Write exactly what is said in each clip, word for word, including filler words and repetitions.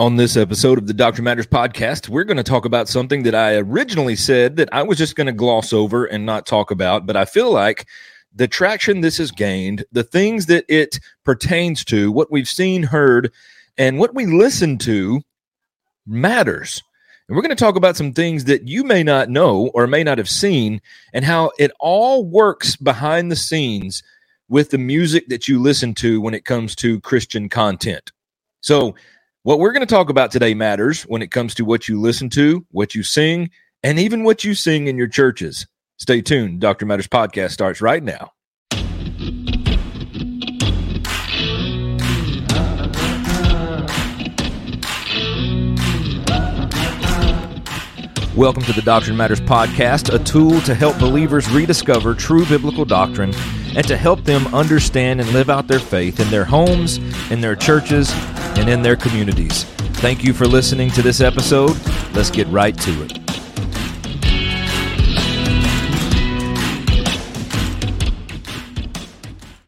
On this episode of the Doctor Matters podcast, we're going to talk about something that I originally said that I was just going to gloss over and not talk about, but I feel like the traction this has gained, the things that it pertains to, what we've seen, heard, and what we listen to matters. And we're going to talk about some things that you may not know or may not have seen and how it all works behind the scenes with the music that you listen to when it comes to Christian content. So what we're going to talk about today matters when it comes to what you listen to, what you sing, and even what you sing in your churches. Stay tuned. Doctor Matters podcast starts right now. Welcome to the Doctrine Matters podcast, a tool to help believers rediscover true biblical doctrine and to help them understand and live out their faith in their homes, in their churches, and in their communities. Thank you for listening to this episode. Let's get right to it.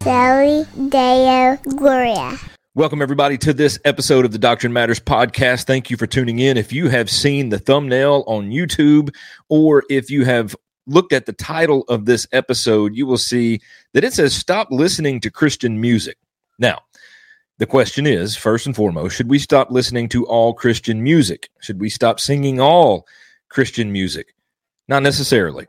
Salve Deo Gloria. Welcome, everybody, to this episode of the Doctrine Matters podcast. Thank you for tuning in. If you have seen the thumbnail on YouTube, or if you have looked at the title of this episode, you will see that it says, Stop Listening to Christian Music. Now, the question is, first and foremost, should we stop listening to all Christian music? Should we stop singing all Christian music? Not necessarily.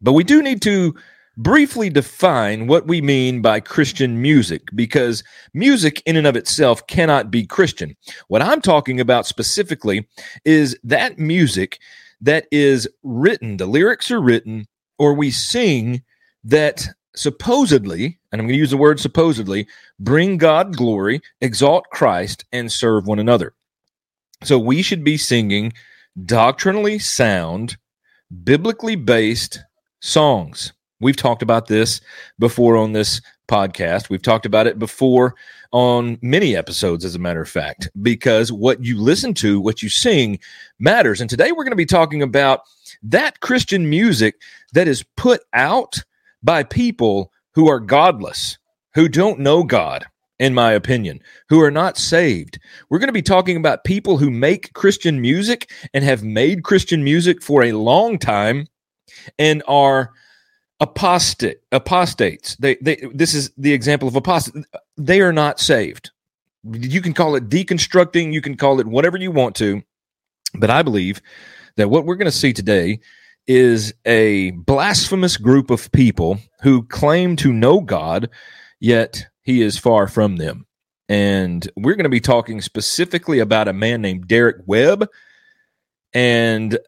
But we do need to briefly define what we mean by Christian music, because music in and of itself cannot be Christian. What I'm talking about specifically is that music that is written, the lyrics are written, or we sing that supposedly, and I'm going to use the word supposedly, bring God glory, exalt Christ, and serve one another. So we should be singing doctrinally sound, biblically based songs. We've talked about this before on this podcast. We've talked about it before on many episodes, as a matter of fact, because what you listen to, what you sing matters. And today we're going to be talking about that Christian music that is put out by people who are godless, who don't know God, in my opinion, who are not saved. We're going to be talking about people who make Christian music and have made Christian music for a long time and are Apostate, apostates. They, they. This is the example of apostate. They are not saved. You can call it deconstructing. You can call it whatever you want to. But I believe that what we're going to see today is a blasphemous group of people who claim to know God, yet he is far from them. And we're going to be talking specifically about a man named Derek Webb, and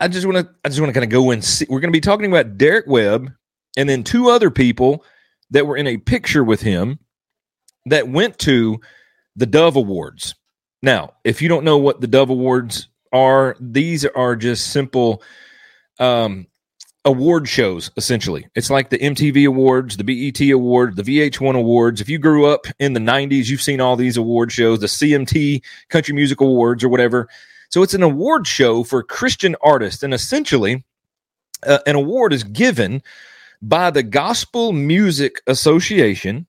I just want to I just want to kind of go and see. We're going to be talking about Derek Webb and then two other people that were in a picture with him that went to the Dove Awards. Now, if you don't know what the Dove Awards are, these are just simple um, award shows, essentially. It's like the M T V Awards, the B E T Awards, the V H one Awards. If you grew up in the nineties, you've seen all these award shows, the C M T Country Music Awards or whatever. So it's an award show for Christian artists, and essentially uh, an award is given by the Gospel Music Association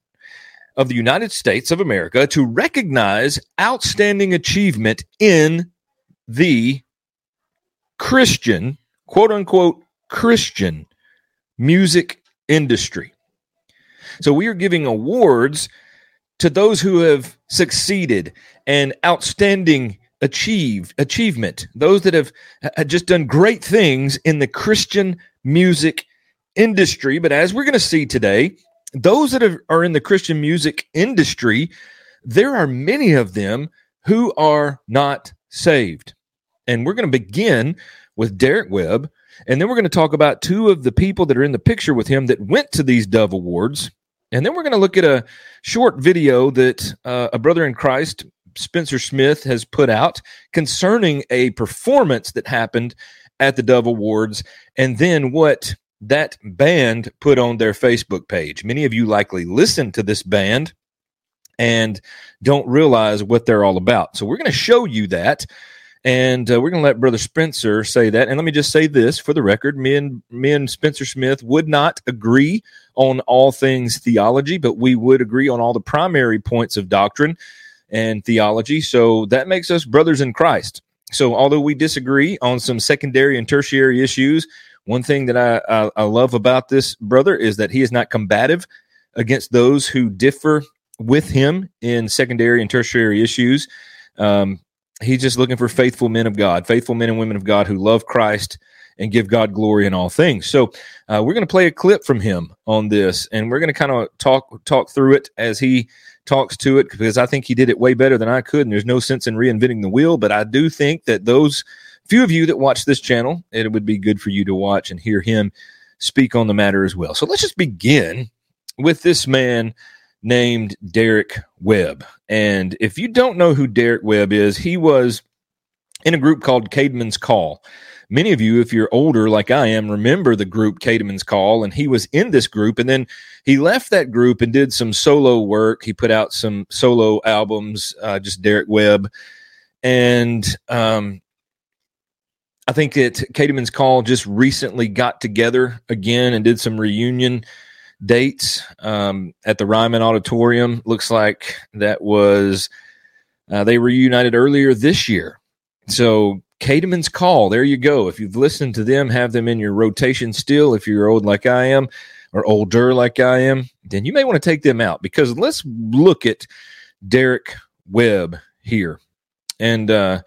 of the United States of America to recognize outstanding achievement in the Christian, quote-unquote, Christian music industry. So we are giving awards to those who have succeeded and outstanding Achieved achievement, those that have uh, just done great things in the Christian music industry. But as we're going to see today, those that have, are in the Christian music industry, there are many of them who are not saved. And we're going to begin with Derek Webb, and then we're going to talk about two of the people that are in the picture with him that went to these Dove Awards. And then we're going to look at a short video that uh, a brother in Christ, Spencer Smith, has put out concerning a performance that happened at the Dove Awards, and then what that band put on their Facebook page. Many of you likely listen to this band and don't realize what they're all about. So we're going to show you that, and uh, we're going to let Brother Spencer say that. And let me just say this for the record, me and, me and Spencer Smith would not agree on all things theology, but we would agree on all the primary points of doctrine. and theology. So that makes us brothers in Christ. So although we disagree on some secondary and tertiary issues, one thing that I, I, I love about this brother is that he is not combative against those who differ with him in secondary and tertiary issues. Um, he's just looking for faithful men of God, faithful men and women of God who love Christ and give God glory in all things. So uh, we're going to play a clip from him on this, and we're going to kind of talk talk through it as he talks to it, because I think he did it way better than I could, and there's no sense in reinventing the wheel. But I do think that those few of you that watch this channel, it would be good for you to watch and hear him speak on the matter as well. So let's just begin with this man named Derek Webb. And if you don't know who Derek Webb is, he was in a group called Caedmon's Call. Many of you, if you're older like I am, remember the group Caedmon's Call, and he was in this group, and then he left that group and did some solo work. He put out some solo albums, uh, just Derek Webb, and um, I think that Caedmon's Call just recently got together again and did some reunion dates um, at the Ryman Auditorium. Looks like that was uh, they reunited earlier this year, so. Caedmon's Call, there you go. If you've listened to them, have them in your rotation still. If you're old like I am, or older like I am, then you may want to take them out, because let's look at Derek Webb here. And uh,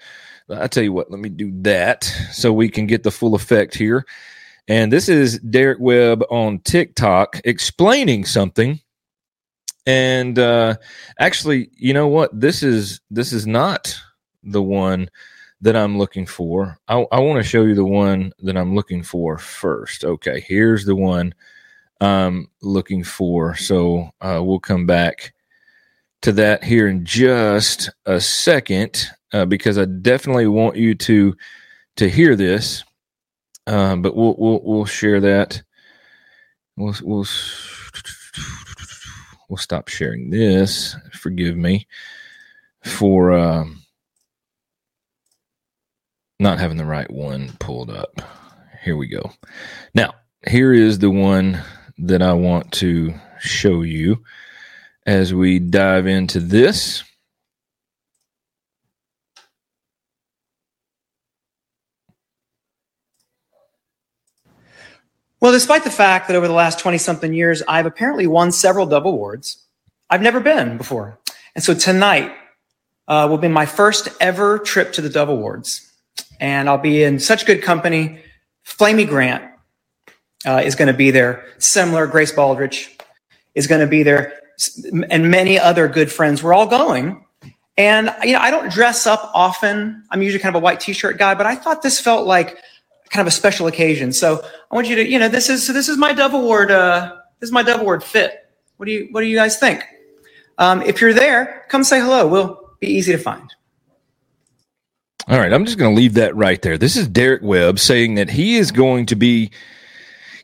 I'll tell you what, let me do that so we can get the full effect here. And this is Derek Webb on TikTok explaining something. And uh, actually, you know what? This is this is not the one that I'm looking for. I, I want to show you the one that I'm looking for first. Okay, here's the one I'm looking for. So uh, we'll come back to that here in just a second, uh, because I definitely want you to to hear this. Um, but we'll we'll we'll share that. We'll we'll we'll stop sharing this. Forgive me for. Um, Not having the right one pulled up. Here we go. Now, here is the one that I want to show you as we dive into this. Well, despite the fact that over the last twenty-something years, I've apparently won several Dove Awards, I've never been before. And so tonight uh, will be my first ever trip to the Dove Awards. And I'll be in such good company. Flamy Grant uh, is going to be there. Semler, Grace Baldridge is going to be there, and many other good friends. We're all going. And you know, I don't dress up often. I'm usually kind of a white T-shirt guy, but I thought this felt like kind of a special occasion. So I want you to, you know, this is so this is my Dove Award. Uh, this is my Dove Award fit. What do you What do you guys think? Um, if you're there, come say hello. We'll be easy to find. All right, I'm just going to leave that right there. This is Derek Webb saying that he is going to be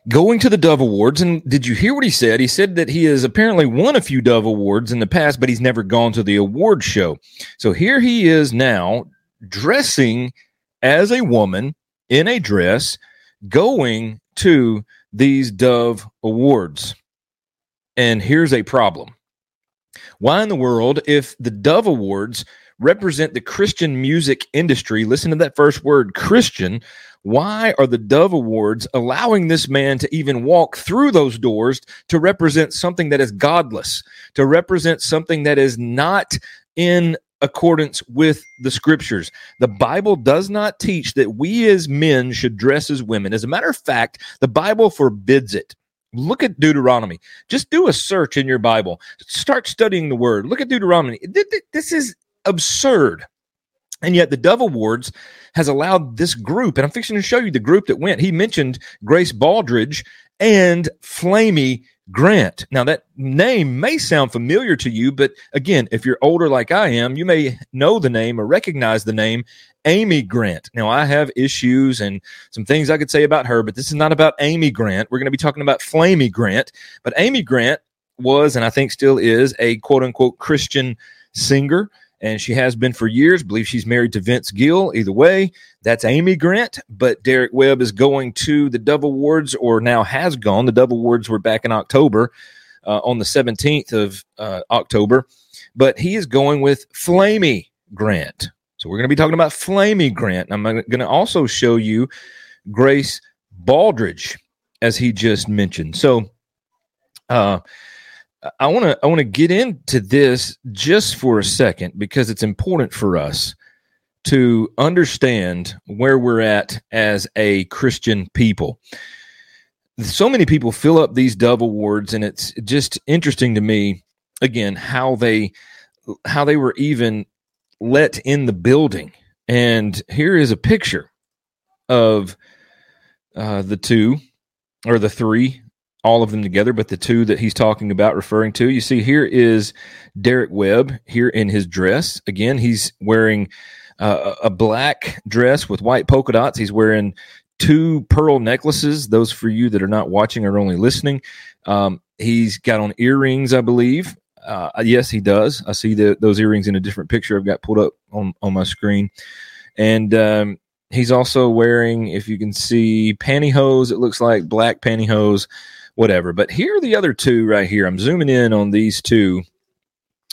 going to the Dove Awards. And did you hear what he said? He said that he has apparently won a few Dove Awards in the past, but he's never gone to the award show. So here he is now dressing as a woman in a dress, going to these Dove Awards. And here's a problem. Why in the world, if the Dove Awards represent the Christian music industry, listen to that first word, Christian, why are the Dove Awards allowing this man to even walk through those doors to represent something that is godless, to represent something that is not in accordance with the scriptures? The Bible does not teach that we as men should dress as women. As a matter of fact, the Bible forbids it. Look at Deuteronomy. Just do a search in your Bible. Start studying the word. Look at Deuteronomy. This is absurd. And yet the Dove Awards has allowed this group, and I'm fixing to show you the group that went. He mentioned Grace Baldridge and Flamy Grant. Now, that name may sound familiar to you, but again, if you're older like I am, you may know the name or recognize the name Amy Grant. Now, I have issues and some things I could say about her, but this is not about Amy Grant. We're going to be talking about Flamy Grant. But Amy Grant was, and I think still is, a quote-unquote Christian singer. And she has been for years. I believe she's married to Vince Gill. Either way, that's Amy Grant. But Derek Webb is going to the Dove Awards, or now has gone. The Dove Awards were back in October, uh, on the seventeenth of uh, October. but he is going with Flamy Grant. So we're going to be talking about Flamy Grant. I'm going to also show you Grace Baldridge, as he just mentioned. So uh, I want to I want to get into this just for a second, because it's important for us to understand where we're at as a Christian people. So many people fill up these Dove Awards, and it's just interesting to me, again, how they how they were even let in the building. And here is a picture of uh, the two, or the three, all of them together, but the two that he's talking about, referring to. You see, here is Derek Webb here in his dress. Again, he's wearing uh, a black dress with white polka dots. He's wearing two pearl necklaces. Those for you that are not watching or only listening. Um, he's got on earrings, I believe. Uh, yes, he does. I see the, those earrings in a different picture I've got pulled up on, on my screen. And um, he's also wearing, if you can see, pantyhose. It looks like black pantyhose, whatever. But here are the other two right here. I'm zooming in on these two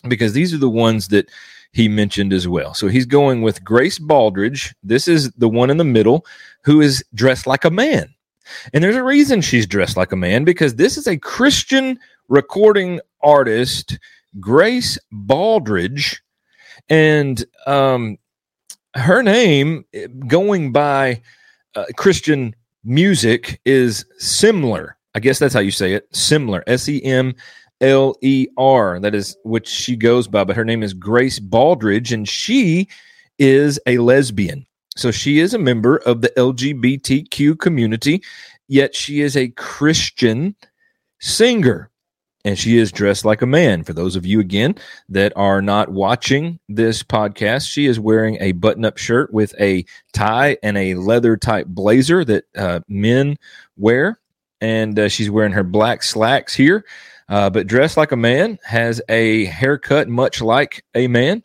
because these are the ones that he mentioned as well. So he's going with Grace Baldridge. This is the one in the middle who is dressed like a man. And there's a reason she's dressed like a man, because this is a Christian recording artist, Grace Baldridge, and um, her name going by uh, Christian music is Semler. I guess that's how you say it. Semler, S E M L E R. That is what she goes by, but her name is Grace Baldridge, and she is a lesbian. So she is a member of the L G B T Q community, yet she is a Christian singer. And she is dressed like a man. For those of you, again, that are not watching this podcast, she is wearing a button-up shirt with a tie and a leather-type blazer that uh, men wear. And uh, she's wearing her black slacks here, uh, but dressed like a man, has a haircut much like a man,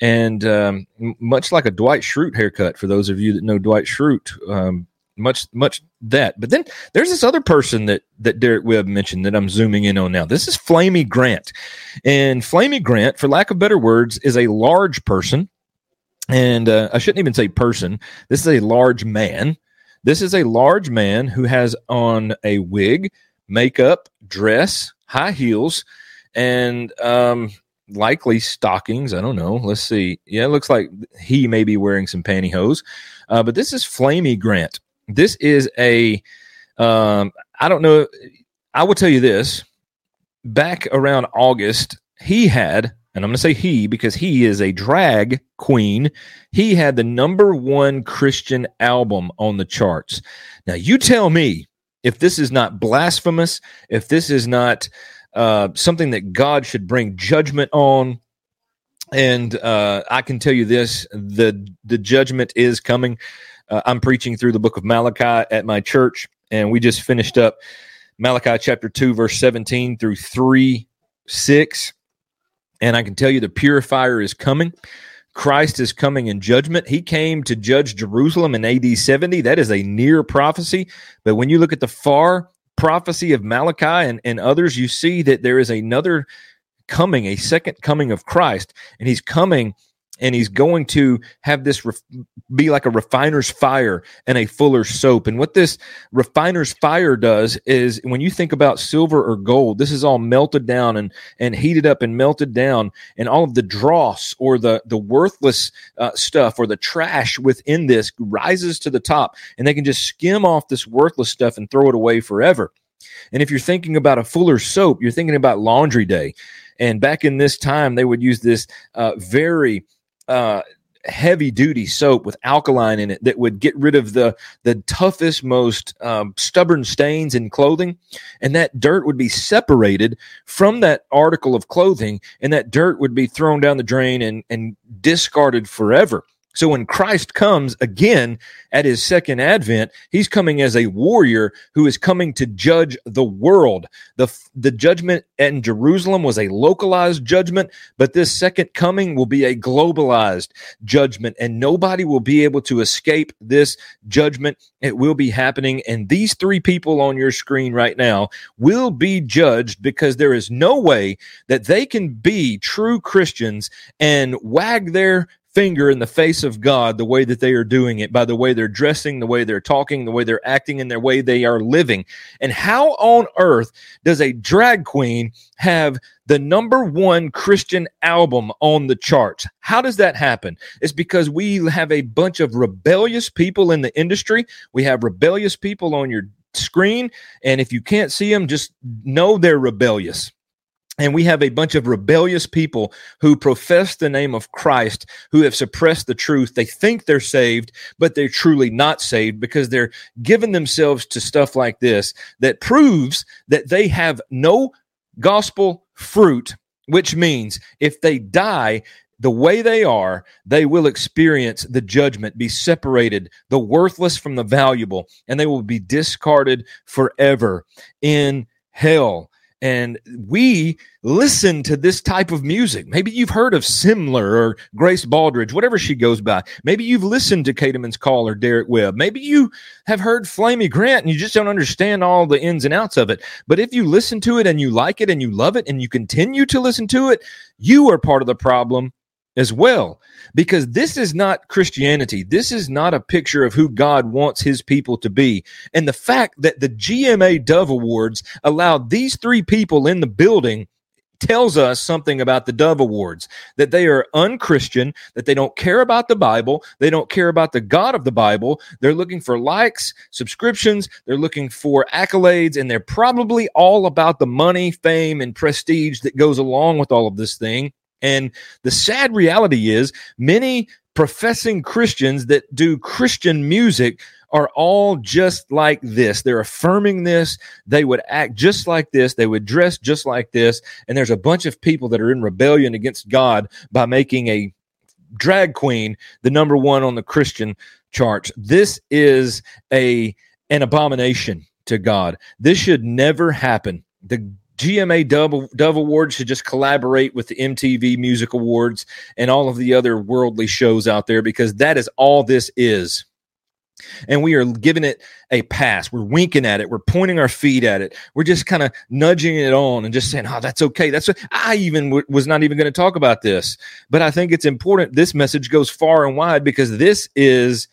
and um, much like a Dwight Schrute haircut, for those of you that know Dwight Schrute, um, much, much that. But then there's this other person that that Derek Webb mentioned that I'm zooming in on now. This is Flamy Grant. And Flamy Grant, for lack of better words, is a large person. And uh, I shouldn't even say person. This is a large man. This is a large man who has on a wig, makeup, dress, high heels, and um, likely stockings. I don't know. Let's see. Yeah, it looks like he may be wearing some pantyhose. Uh, but this is Flamy Grant. This is a, um, I don't know, I will tell you this, back around August, he had, and I'm going to say he because he is a drag queen, he had the number one Christian album on the charts. Now, you tell me if this is not blasphemous, if this is not uh, something that God should bring judgment on. And uh, I can tell you this, the the judgment is coming. Uh, I'm preaching through the book of Malachi at my church, and we just finished up Malachi chapter two, verse seventeen through three, six. And I can tell you the purifier is coming. Christ is coming in judgment. He came to judge Jerusalem in A D seventy. That is a near prophecy. But when you look at the far prophecy of Malachi and, and others, you see that there is another coming, a second coming of Christ, and he's coming. And he's going to have this ref- be like a refiner's fire and a fuller's soap. And what this refiner's fire does is, when you think about silver or gold, this is all melted down and, and heated up and melted down. And all of the dross or the, the worthless uh, stuff or the trash within this rises to the top. And they can just skim off this worthless stuff and throw it away forever. And if you're thinking about a fuller's soap, you're thinking about laundry day. And back in this time, they would use this uh, very... Uh, heavy-duty soap with alkaline in it that would get rid of the the toughest, most um, stubborn stains in clothing, and that dirt would be separated from that article of clothing, and that dirt would be thrown down the drain and, and discarded forever. So when Christ comes again at his second advent, he's coming as a warrior who is coming to judge the world. The, the judgment in Jerusalem was a localized judgment, but this second coming will be a globalized judgment, and nobody will be able to escape this judgment. It will be happening, and these three people on your screen right now will be judged because there is no way that they can be true Christians and wag their finger in the face of God the way that they are doing it, by the way they're dressing, the way they're talking, the way they're acting, and the way they are living. And how on earth does a drag queen have the number one Christian album on the charts? How does that happen? It's because we have a bunch of rebellious people in the industry. We have rebellious people on your screen, and if you can't see them, just know they're rebellious. And we have a bunch of rebellious people who profess the name of Christ, who have suppressed the truth. They think they're saved, but they're truly not saved because they're giving themselves to stuff like this that proves that they have no gospel fruit, which means if they die the way they are, they will experience the judgment, be separated, the worthless from the valuable, and they will be discarded forever in hell. And we listen to this type of music. Maybe you've heard of Semler or Grace Baldridge, whatever she goes by. Maybe you've listened to Caedmon's Call or Derek Webb. Maybe you have heard Flamy Grant and you just don't understand all the ins and outs of it. But if you listen to it and you like it and you love it and you continue to listen to it, you are part of the problem as well, because this is not Christianity. This is not a picture of who God wants his people to be. And the fact that the G M A Dove Awards allowed these three people in the building tells us something about the Dove Awards, that they are unchristian, that they don't care about the Bible, they don't care about the God of the Bible, they're looking for likes, subscriptions, they're looking for accolades, and they're probably all about the money, fame, and prestige that goes along with all of this thing. And the sad reality is many professing Christians that do Christian music are all just like this. They're affirming this. They would act just like this. They would dress just like this. And there's a bunch of people that are in rebellion against God by making a drag queen the number one on the Christian charts. This is a an abomination to God. This should never happen. The G M A Dove, Dove Awards should just collaborate with the M T V Music Awards and all of the other worldly shows out there, because that is all this is. And we are giving it a pass. We're winking at it. We're pointing our feet at it. We're just kind of nudging it on and just saying, oh, that's okay. That's what, I even w- was not even going to talk about this. But I think it's important. This message goes far and wide because this is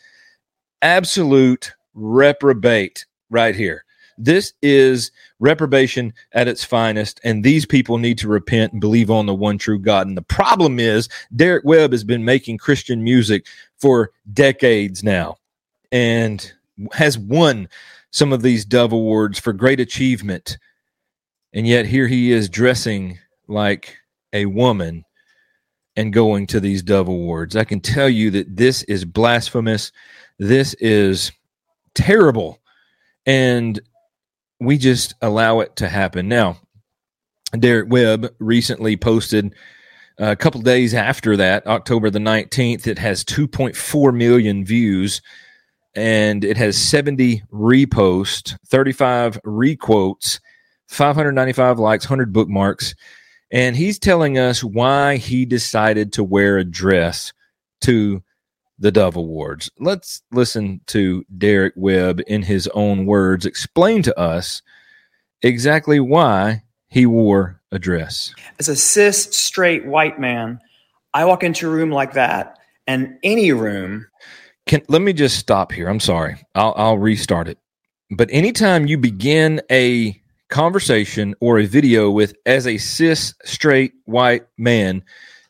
absolute reprobate right here. This is reprobation at its finest, and these people need to repent and believe on the one true God. And the problem is Derek Webb has been making Christian music for decades now and has won some of these Dove Awards for great achievement. And yet here he is dressing like a woman and going to these Dove Awards. I can tell you that this is blasphemous. This is terrible. And we just allow it to happen. Now, Derek Webb recently posted a couple days after that, October the nineteenth, it has two point four million views, and it has seventy reposts, thirty-five requotes, five hundred ninety-five likes, one hundred bookmarks, and he's telling us why he decided to wear a dress to the Dove Awards. Let's listen to Derek Webb in his own words explain to us exactly why he wore a dress. As a cis, straight, white man, I walk into a room like that, and any room... Can, let me just stop here. I'm sorry. I'll, I'll restart it. But anytime you begin a conversation or a video with, as a cis, straight, white man,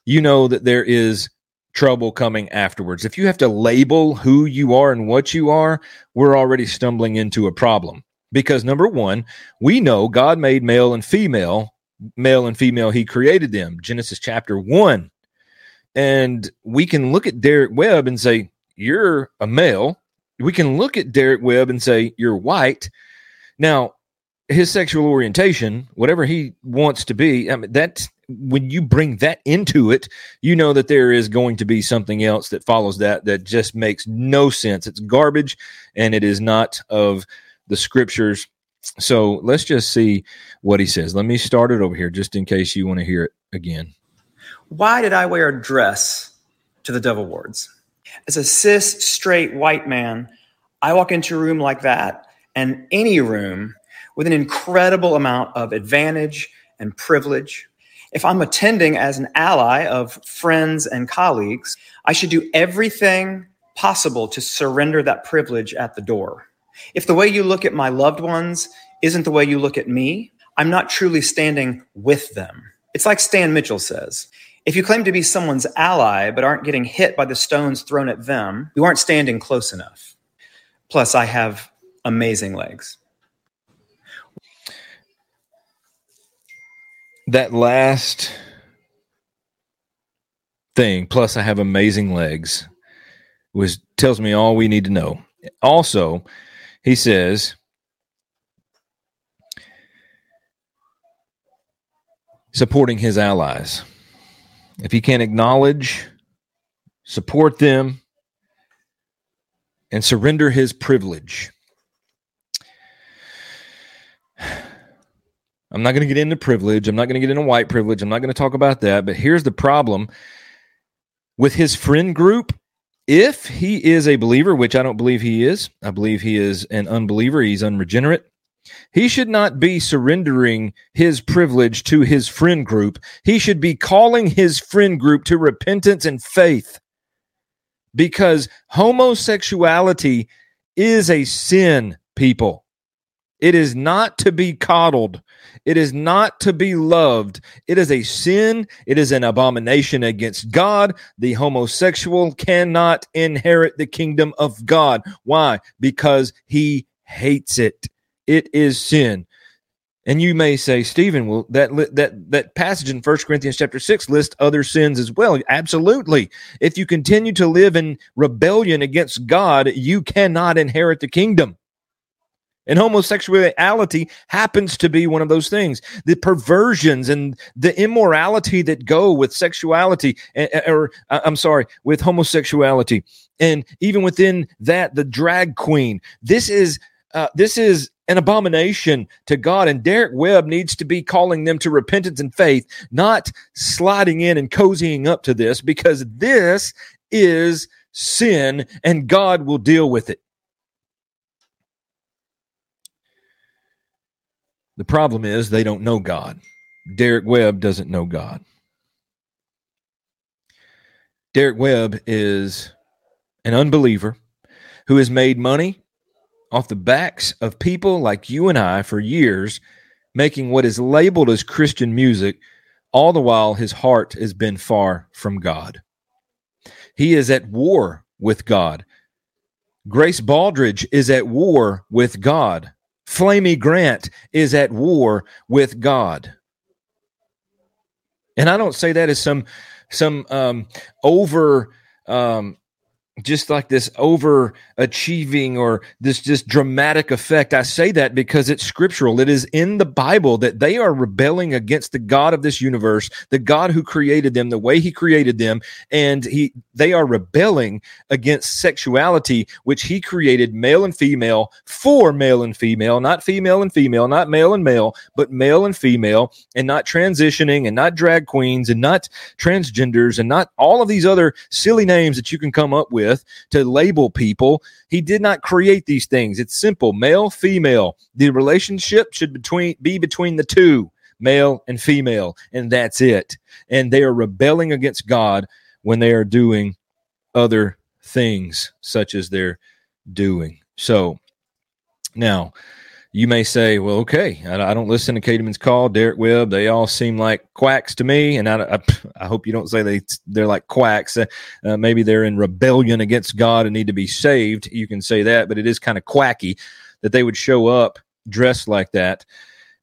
you know that there is trouble coming afterwards. If you have to label who you are and what you are, we're already stumbling into a problem. Because number one, we know God made male and female. Male and female, he created them. Genesis chapter one. And we can look at Derek Webb and say, you're a male. We can look at Derek Webb and say, you're white. Now, his sexual orientation, whatever he wants to be, I mean, that's when you bring that into it, you know that there is going to be something else that follows that that just makes no sense. It's garbage, and it is not of the scriptures. So let's just see what he says. Let me start it over here just in case you want to hear it again. Why did I wear a dress to the Dove Awards? As a cis, straight, white man, I walk into a room like that and any room with an incredible amount of advantage and privilege. If I'm attending as an ally of friends and colleagues, I should do everything possible to surrender that privilege at the door. If the way you look at my loved ones isn't the way you look at me, I'm not truly standing with them. It's like Stan Mitchell says, if you claim to be someone's ally but aren't getting hit by the stones thrown at them, you aren't standing close enough. Plus, I have amazing legs. That last thing, plus I have amazing legs, was tells me all we need to know. Also, he says, supporting his allies. If you can't acknowledge, support them, and surrender his privilege. I'm not going to get into privilege. I'm not going to get into white privilege. I'm not going to talk about that. But here's the problem with his friend group. If he is a believer, which I don't believe he is, I believe he is an unbeliever. He's unregenerate. He should not be surrendering his privilege to his friend group. He should be calling his friend group to repentance and faith, because homosexuality is a sin, people. It is not to be coddled. It is not to be loved. It is a sin. It is an abomination against God. The homosexual cannot inherit the kingdom of God. Why? Because he hates it. It is sin. And you may say, Stephen, well, that that that passage in First Corinthians chapter six lists other sins as well. Absolutely. If you continue to live in rebellion against God, you cannot inherit the kingdom. And homosexuality happens to be one of those things. The perversions and the immorality that go with sexuality, or I'm sorry, with homosexuality. And even within that, the drag queen. This is uh, this is an abomination to God. And Derek Webb needs to be calling them to repentance and faith, not sliding in and cozying up to this, because this is sin and God will deal with it. The problem is they don't know God. Derek Webb doesn't know God. Derek Webb is an unbeliever who has made money off the backs of people like you and I for years, making what is labeled as Christian music, all the while his heart has been far from God. He is at war with God. Grace Baldridge is at war with God. Flamy Grant is at war with God. And I don't say that as some some um, over, um, just like this overachieving or this just dramatic effect. I say that because it's scriptural. It is in the Bible that they are rebelling against the God of this universe, the God who created them, the way he created them, and he they are rebelling against sexuality, which he created male and female for male and female, not female and female, not male and male, but male and female, and not transitioning and not drag queens and not transgenders and not all of these other silly names that you can come up with to label people. He did not create these things. It's simple. Male, female. The relationship should between be between the two, male and female, and that's it. And they are rebelling against God when they are doing other things such as they're doing. So now you may say, well, okay, I, I don't listen to Caedmon's Call, Derek Webb. They all seem like quacks to me, and I, I, I hope you don't say they, they're like quacks. Uh, uh, maybe they're in rebellion against God and need to be saved. You can say that, but it is kind of quacky that they would show up dressed like that.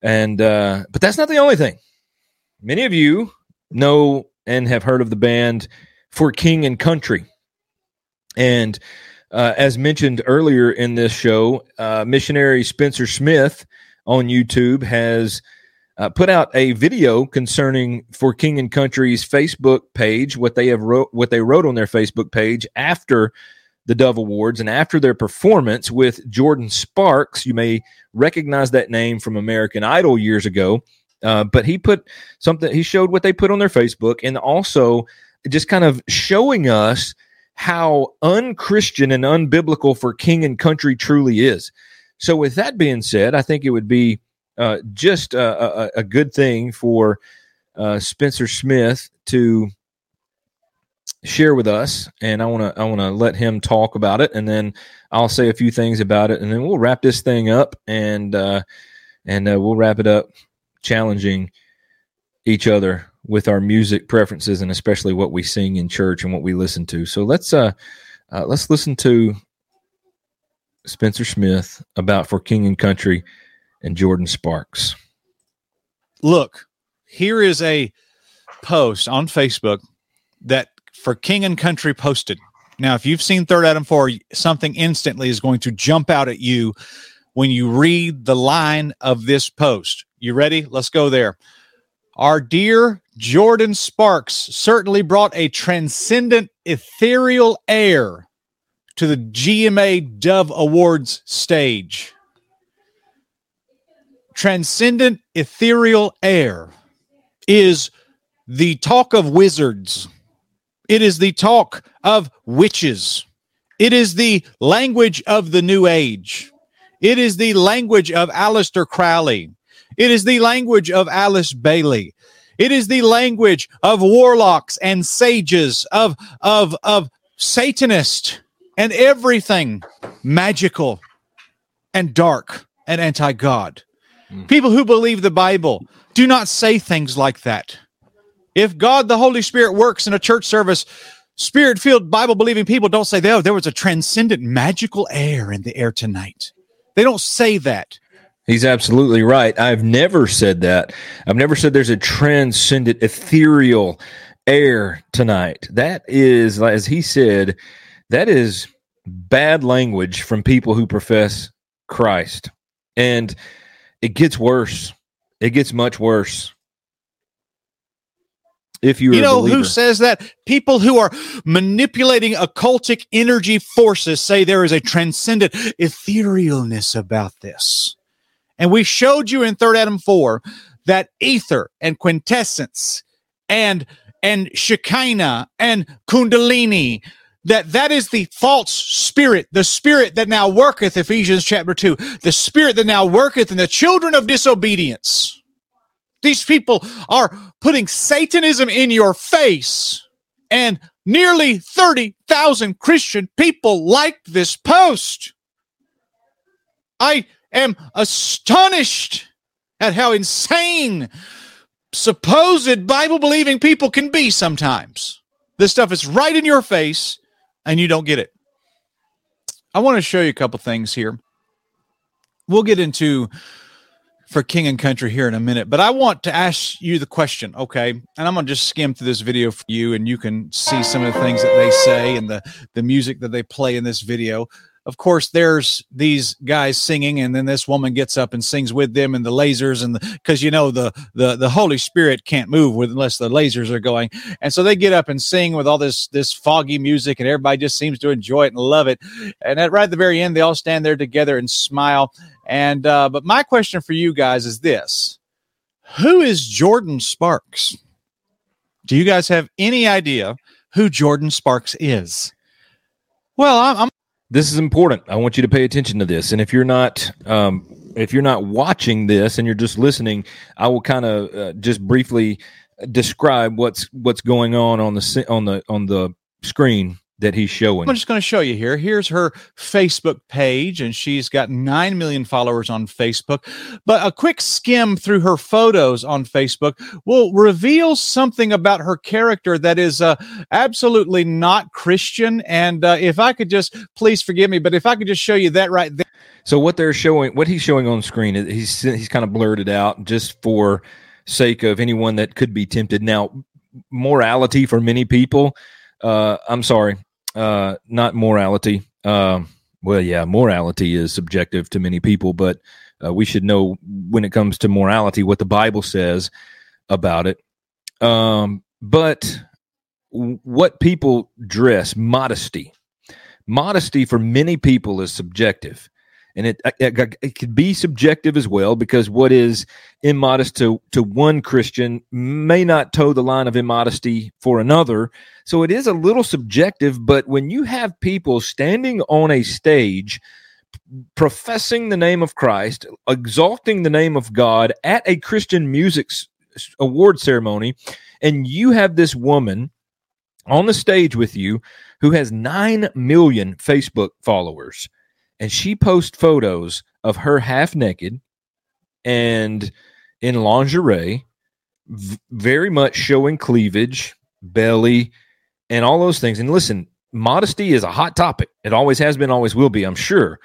And uh, but that's not the only thing. Many of you know and have heard of the band For King and Country. And Uh, as mentioned earlier in this show, uh, missionary Spencer Smith on YouTube has uh, put out a video concerning For King and Country's Facebook page, what they have wrote, what they wrote on their Facebook page after the Dove Awards and after their performance with Jordin Sparks. You may recognize that name from American Idol years ago, uh, but he put something, he showed what they put on their Facebook, and also just kind of showing us how unchristian and unbiblical For King and Country truly is. So with that being said, I think it would be uh, just a, a, a good thing for uh, Spencer Smith to share with us, and I want to I want to let him talk about it, and then I'll say a few things about it, and then we'll wrap this thing up, and uh, and uh, we'll wrap it up challenging each other with our music preferences, and especially what we sing in church and what we listen to. So let's uh, uh, let's listen to Spencer Smith about For King and Country and Jordin Sparks. Look, here is a post on Facebook that For King and Country posted. Now, if you've seen Third Adam four, something instantly is going to jump out at you when you read the line of this post. You ready? Let's go there. Our dear Jordin Sparks certainly brought a transcendent, ethereal air to the G M A Dove Awards stage. Transcendent, ethereal air is the talk of wizards. It is the talk of witches. It is the language of the New Age. It is the language of Aleister Crowley. It is the language of Alice Bailey. It is the language of warlocks and sages, of, of, of Satanists, and everything magical and dark and anti-God. Mm. People who believe the Bible do not say things like that. If God, the Holy Spirit, works in a church service, Spirit-filled, Bible-believing people don't say, oh, there was a transcendent, magical air in the air tonight. They don't say that. He's absolutely right. I've never said that. I've never said there's a transcendent, ethereal air tonight. That is, as he said, that is bad language from people who profess Christ. And it gets worse. It gets much worse. If you, you know who says that? People who are manipulating occultic energy forces say there is a transcendent etherealness about this. And we showed you in Third Adam four that ether and quintessence and and Shekinah and Kundalini, that that is the false spirit, the spirit that now worketh, Ephesians chapter two, the spirit that now worketh in the children of disobedience. These people are putting Satanism in your face, and nearly thirty thousand Christian people liked this post. I... am astonished at how insane supposed Bible-believing people can be sometimes. This stuff is right in your face, and you don't get it. I want to show you a couple things here. We'll get into For King and Country here in a minute, but I want to ask you the question, okay? And I'm going to just skim through this video for you, and you can see some of the things that they say and the, the music that they play in this video. Of course, there's these guys singing, and then this woman gets up and sings with them, and the lasers, and because, you know, the, the the Holy Spirit can't move with unless the lasers are going. And so they get up and sing with all this this foggy music, and everybody just seems to enjoy it and love it. And at right at the very end, they all stand there together and smile. And uh, but my question for you guys is this. Who is Jordin Sparks? Do you guys have any idea who Jordin Sparks is? Well, I'm... I'm This is important. I want you to pay attention to this. And if you're not, um, if you're not watching this and you're just listening, I will kind of uh, just briefly describe what's what's going on on the on the on the screen that he's showing. I'm just going to show you here. Here's her Facebook page, and she's got nine million followers on Facebook. But a quick skim through her photos on Facebook will reveal something about her character that is uh, absolutely not Christian. And uh, if I could just, please forgive me, but if I could just show you that right there. So what they're showing, what he's showing on screen, he's he's kind of blurred it out just for sake of anyone that could be tempted. Now, morality for many people, uh, I'm sorry. Uh, not morality. Um, well, yeah, morality is subjective to many people, but Uh, we should know when it comes to morality what the Bible says about it. Um, but what people dress, modesty. Modesty for many people is subjective. And it, it it could be subjective as well, because what is immodest to, to one Christian may not toe the line of immodesty for another. So it is a little subjective, but when you have people standing on a stage professing the name of Christ, exalting the name of God at a Christian music award ceremony, and you have this woman on the stage with you who has nine million Facebook followers, and she posts photos of her half naked and in lingerie, v- very much showing cleavage, belly, and all those things. And listen, modesty is a hot topic. It always has been, always will be, I'm sure.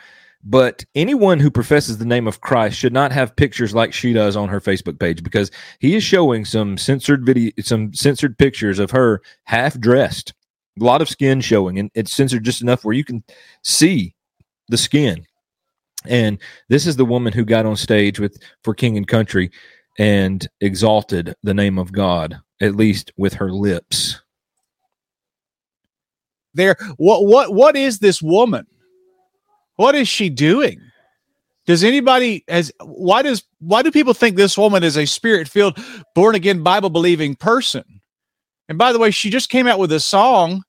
But anyone who professes the name of Christ should not have pictures like she does on her Facebook page, because he is showing some censored video, some censored pictures of her half dressed, a lot of skin showing, and it's censored just enough where you can see the skin. And this is the woman who got on stage with For King and Country and exalted the name of God, at least with her lips. There, what what what is this woman? What is she doing? Does anybody as why does why do people think this woman is a spirit-filled, born-again, Bible-believing person? And by the way, she just came out with a song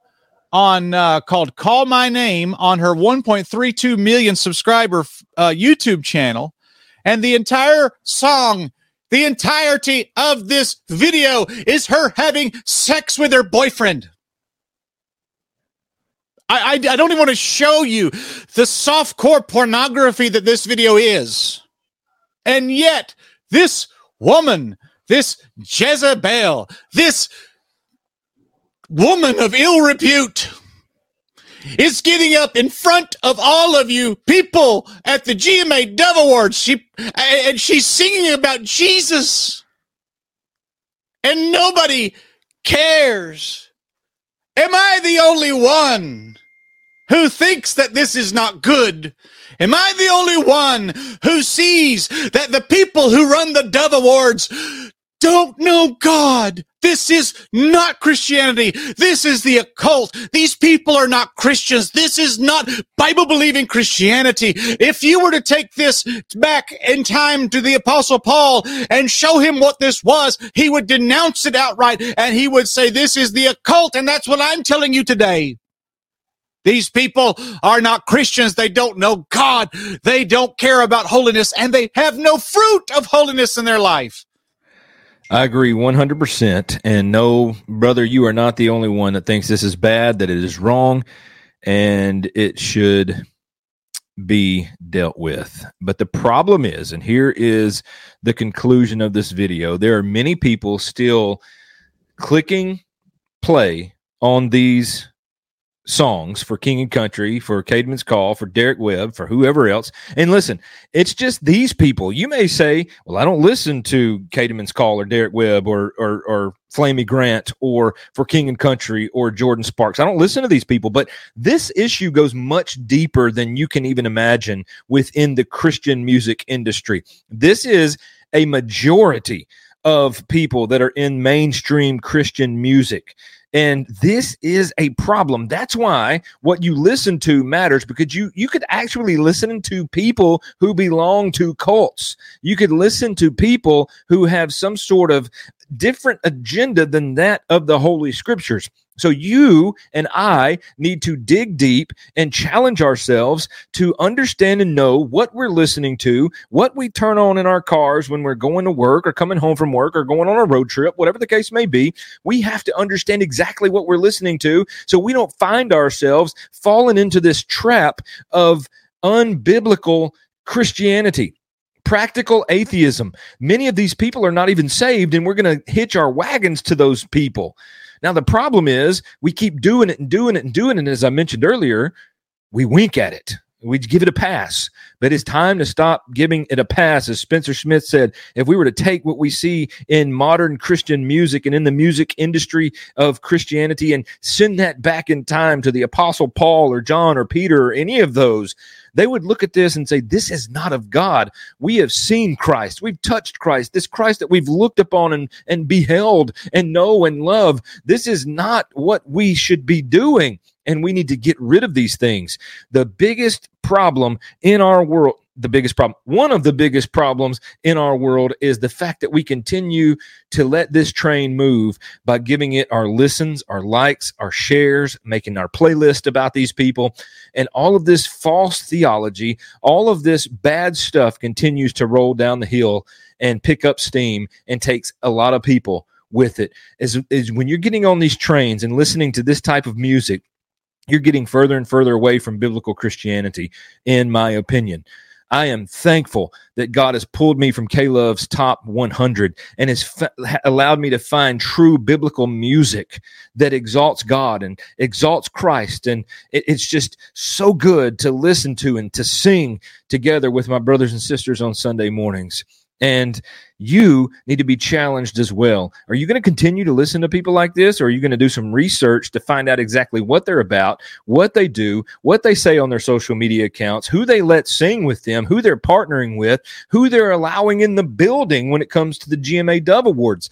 on uh, called Call My Name on her one point three two million subscriber uh, YouTube channel, and the entire song, the entirety of this video is her having sex with her boyfriend. I, I, I don't even want to show you the softcore pornography that this video is. And yet, this woman, this Jezebel, this woman of ill repute is getting up in front of all of you people at the G M A Dove Awards. She, and she's singing about Jesus. And nobody cares. Am I the only one who thinks that this is not good? Am I the only one who sees that the people who run the Dove Awards don't know God? This is not Christianity. This is the occult. These people are not Christians. This is not Bible-believing Christianity. If you were to take this back in time to the Apostle Paul and show him what this was, he would denounce it outright, and he would say, this is the occult, and that's what I'm telling you today. These people are not Christians. They don't know God. They don't care about holiness, and they have no fruit of holiness in their life. I agree one hundred percent. And no, brother, you are not the only one that thinks this is bad, that it is wrong, and it should be dealt with. But the problem is, and here is the conclusion of this video, there are many people still clicking play on these songs for King and Country, for Caedmon's Call, for Derek Webb, for whoever else. And listen, it's just these people. You may say, well, I don't listen to Caedmon's Call or Derek Webb or, or, or Flamy Grant or For King and Country or Jordin Sparks. I don't listen to these people, but this issue goes much deeper than you can even imagine within the Christian music industry. This is a majority of people that are in mainstream Christian music. And this is a problem. That's why what you listen to matters, because you, you could actually listen to people who belong to cults. You could listen to people who have some sort of different agenda than that of the Holy Scriptures. So you and I need to dig deep and challenge ourselves to understand and know what we're listening to, what we turn on in our cars when we're going to work or coming home from work or going on a road trip, whatever the case may be. We have to understand exactly what we're listening to so we don't find ourselves falling into this trap of unbiblical Christianity. Practical atheism. Many of these people are not even saved, and we're going to hitch our wagons to those people. Now, the problem is we keep doing it and doing it and doing it. And as I mentioned earlier, we wink at it. We give it a pass. But it's time to stop giving it a pass. As Spencer Smith said, if we were to take what we see in modern Christian music and in the music industry of Christianity and send that back in time to the Apostle Paul or John or Peter or any of those, they would look at this and say, this is not of God. We have seen Christ. We've touched Christ. This Christ that we've looked upon and, and beheld and know and love, this is not what we should be doing. And we need to get rid of these things. The biggest problem in our world, the biggest problem, one of the biggest problems in our world is the fact that we continue to let this train move by giving it our listens, our likes, our shares, making our playlist about these people. And all of this false theology, all of this bad stuff continues to roll down the hill and pick up steam and takes a lot of people with it. Is, is when you're getting on these trains and listening to this type of music, you're getting further and further away from biblical Christianity, in my opinion. I am thankful that God has pulled me from K-Love's top one hundred and has fa- allowed me to find true biblical music that exalts God and exalts Christ. And it, it's just so good to listen to and to sing together with my brothers and sisters on Sunday mornings. And you need to be challenged as well. Are you going to continue to listen to people like this, or are you going to do some research to find out exactly what they're about, what they do, what they say on their social media accounts, who they let sing with them, who they're partnering with, who they're allowing in the building when it comes to the G M A Dove Awards?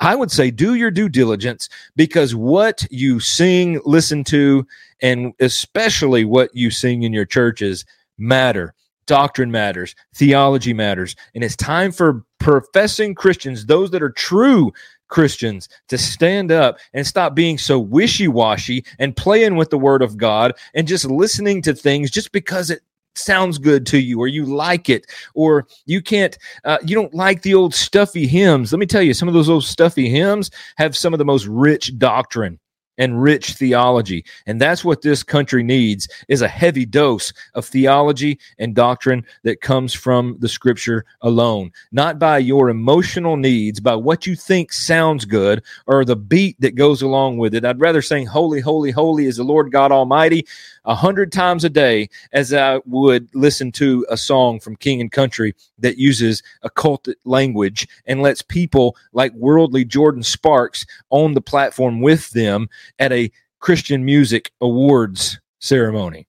I would say do your due diligence, because what you sing, listen to, and especially what you sing in your churches matter. Doctrine matters. Theology matters. And it's time for professing Christians, those that are true Christians, to stand up and stop being so wishy-washy and playing with the Word of God and just listening to things just because it sounds good to you, or you like it, or you can't, uh, you don't like the old stuffy hymns. Let me tell you, some of those old stuffy hymns have some of the most rich doctrine and rich theology. And that's what this country needs, is a heavy dose of theology and doctrine that comes from the Scripture alone, not by your emotional needs, by what you think sounds good or the beat that goes along with it. I'd rather sing holy, holy, holy is the Lord God Almighty a hundred times a day as I would listen to a song from King and Country that uses occult language and lets people like worldly Jordin Sparks on the platform with them at a Christian Music Awards ceremony.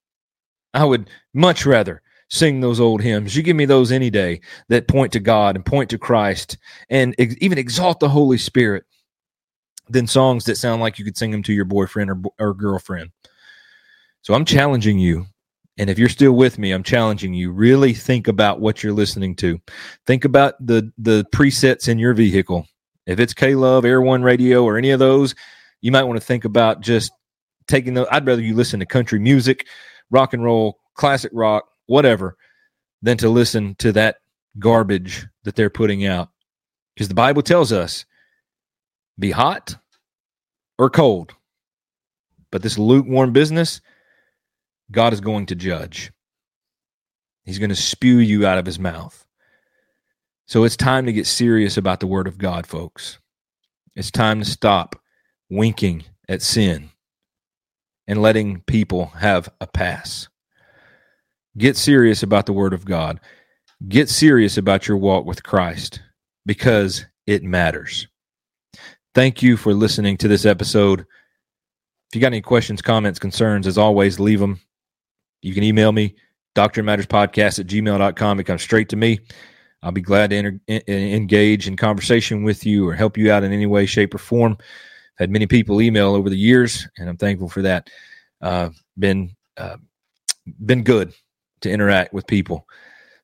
I would much rather sing those old hymns. You give me those any day that point to God and point to Christ and ex- even exalt the Holy Spirit than songs that sound like you could sing them to your boyfriend or, or girlfriend. So I'm challenging you. And if you're still with me, I'm challenging you. Really think about what you're listening to. Think about the, the presets in your vehicle. If it's K-Love, Air One Radio, or any of those, you might want to think about just taking the, I'd rather you listen to country music, rock and roll, classic rock, whatever, than to listen to that garbage that they're putting out. Because the Bible tells us, be hot or cold. But this lukewarm business, God is going to judge. He's going to spew you out of his mouth. So it's time to get serious about the Word of God, folks. It's time to stop winking at sin and letting people have a pass. Get serious about the Word of God. Get serious about your walk with Christ, because it matters. Thank you for listening to this episode. If you got any questions, comments, concerns, as always, leave them. You can email me, doctrine matters podcast at gmail dot com. It comes straight to me. I'll be glad to enter, en- engage in conversation with you or help you out in any way, shape, or form. Had many people email over the years, and I'm thankful for that. Uh, been uh, been good to interact with people.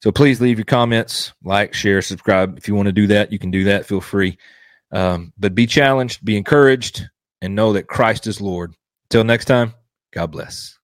So please leave your comments, like, share, subscribe. If you want to do that, you can do that. Feel free. Um, but be challenged, be encouraged, and know that Christ is Lord. Till next time, God bless.